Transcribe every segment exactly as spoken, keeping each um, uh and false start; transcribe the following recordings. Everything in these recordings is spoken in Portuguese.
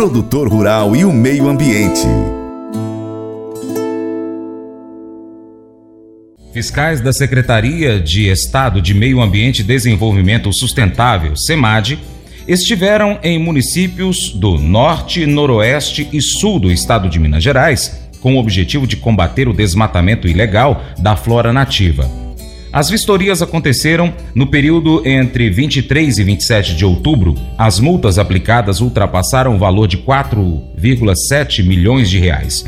produtor rural e o meio ambiente. Fiscais da Secretaria de Estado de Meio Ambiente e Desenvolvimento Sustentável, SEMAD, estiveram em municípios do Norte, Noroeste e Sul do estado de Minas Gerais, com o objetivo de combater o desmatamento ilegal da flora nativa. As vistorias aconteceram no período entre vinte e três e vinte e sete de outubro. As multas aplicadas ultrapassaram o valor de quatro vírgula sete milhões de reais.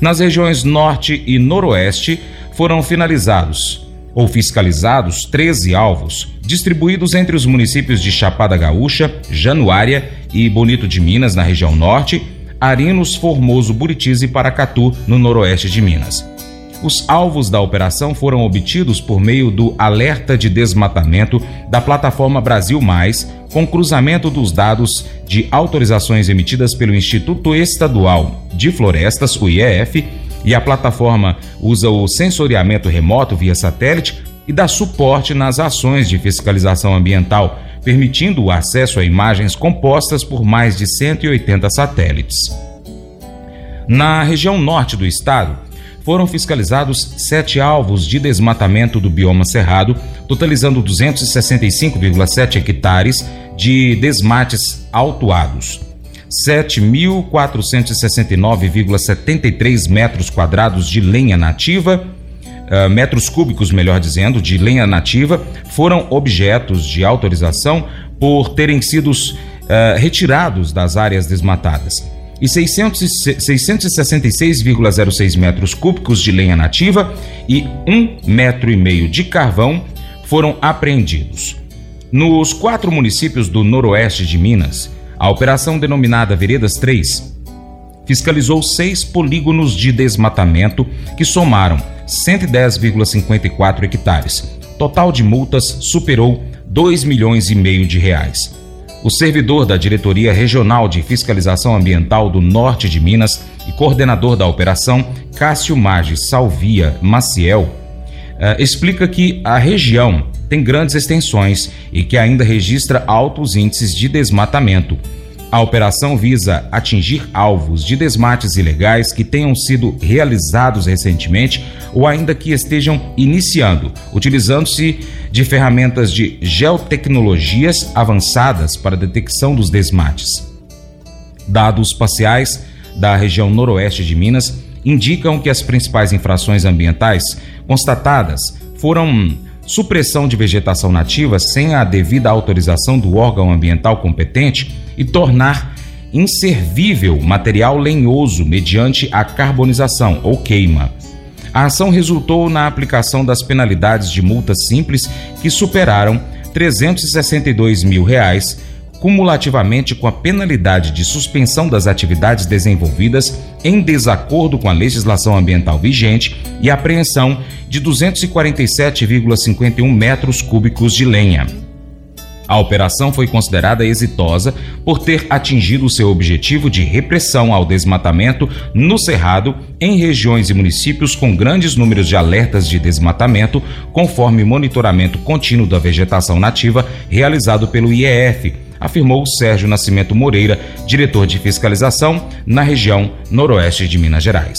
Nas regiões Norte e Noroeste, foram finalizados ou fiscalizados treze alvos, distribuídos entre os municípios de Chapada Gaúcha, Januária e Bonito de Minas, na região norte, Arinos, Formoso, Buritis e Paracatu, no noroeste de Minas. Os alvos da operação foram obtidos por meio do alerta de desmatamento da Plataforma Brasil Mais, com cruzamento dos dados de autorizações emitidas pelo Instituto Estadual de Florestas, o I E F, e a plataforma usa o sensoriamento remoto via satélite e dá suporte nas ações de fiscalização ambiental, permitindo o acesso a imagens compostas por mais de cento e oitenta satélites. Na região norte do estado, foram fiscalizados sete alvos de desmatamento do bioma cerrado, totalizando duzentos e sessenta e cinco vírgula sete hectares de desmates autuados. sete mil quatrocentos e sessenta e nove vírgula setenta e três metros quadrados de lenha nativa, uh, metros cúbicos, melhor dizendo, de lenha nativa, foram objetos de autorização por terem sido uh, retirados das áreas desmatadas. E seiscentos e sessenta e seis vírgula zero seis metros cúbicos de lenha nativa e um metro e meio de carvão foram apreendidos. Nos quatro municípios do noroeste de Minas, a operação denominada Veredas três fiscalizou seis polígonos de desmatamento que somaram cento e dez vírgula cinquenta e quatro hectares. Total de multas superou dois milhões e meio de reais. O servidor da Diretoria Regional de Fiscalização Ambiental do Norte de Minas e coordenador da operação, Cássio Mages Salvia Maciel, explica que a região tem grandes extensões e que ainda registra altos índices de desmatamento. A operação visa atingir alvos de desmates ilegais que tenham sido realizados recentemente ou ainda que estejam iniciando, utilizando-se de ferramentas de geotecnologias avançadas para a detecção dos desmates. Dados parciais da região noroeste de Minas indicam que as principais infrações ambientais constatadas foram supressão de vegetação nativa sem a devida autorização do órgão ambiental competente e tornar inservível material lenhoso mediante a carbonização ou queima. A ação resultou na aplicação das penalidades de multas simples que superaram trezentos e sessenta e dois mil reais, cumulativamente com a penalidade de suspensão das atividades desenvolvidas em desacordo com a legislação ambiental vigente e apreensão de duzentos e quarenta e sete vírgula cinquenta e um metros cúbicos de lenha. A operação foi considerada exitosa por ter atingido seu objetivo de repressão ao desmatamento no cerrado em regiões e municípios com grandes números de alertas de desmatamento, conforme monitoramento contínuo da vegetação nativa realizado pelo I E F, afirmou Sérgio Nascimento Moreira, diretor de fiscalização na região noroeste de Minas Gerais.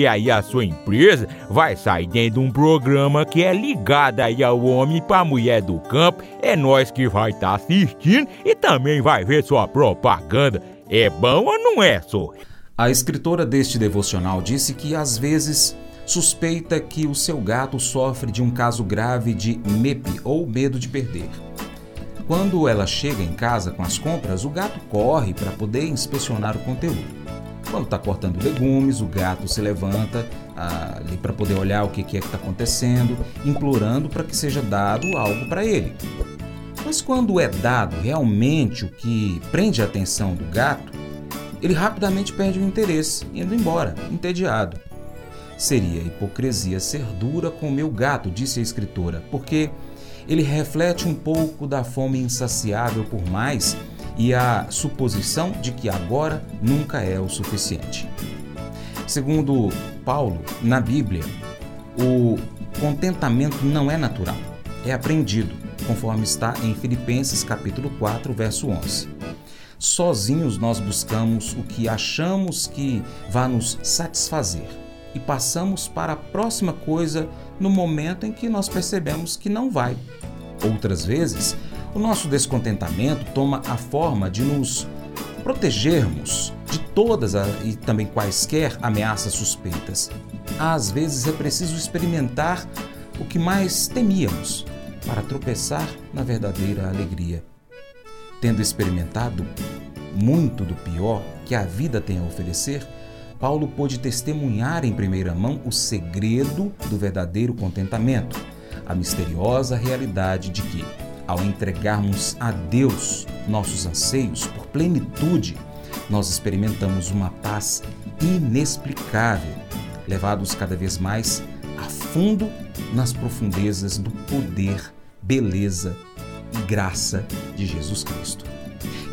aí a sua empresa vai sair dentro de um programa que é ligado aí ao homem para a mulher do campo. É nós que vai estar tá assistindo e também vai ver sua propaganda. É bom ou não é, senhor? A escritora deste devocional disse que às vezes suspeita que o seu gato sofre de um caso grave de M E P ou medo de perder. Quando ela chega em casa com as compras, o gato corre para poder inspecionar o conteúdo. Quando está cortando legumes, o gato se levanta ali para poder olhar o que, que é que está acontecendo, implorando para que seja dado algo para ele. Mas quando é dado realmente o que prende a atenção do gato, ele rapidamente perde o interesse, indo embora, entediado. Seria hipocrisia ser dura com o meu gato, disse a escritora, porque ele reflete um pouco da fome insaciável por mais e a suposição de que agora nunca é o suficiente. Segundo Paulo, na Bíblia, o contentamento não é natural, é aprendido, conforme está em Filipenses capítulo quatro, verso onze. Sozinhos nós buscamos o que achamos que vá nos satisfazer e passamos para a próxima coisa no momento em que nós percebemos que não vai. Outras vezes, o nosso descontentamento toma a forma de nos protegermos de todas a, e também quaisquer ameaças suspeitas. Às vezes é preciso experimentar o que mais temíamos para tropeçar na verdadeira alegria. Tendo experimentado muito do pior que a vida tem a oferecer, Paulo pôde testemunhar em primeira mão o segredo do verdadeiro contentamento, a misteriosa realidade de que, ao entregarmos a Deus nossos anseios por plenitude, nós experimentamos uma paz inexplicável, levados cada vez mais a fundo nas profundezas do poder, beleza e graça de Jesus Cristo.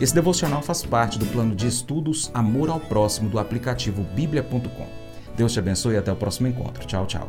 Esse devocional faz parte do plano de estudos Amor ao Próximo do aplicativo Bíblia ponto com. Deus te abençoe e até o próximo encontro. Tchau, tchau.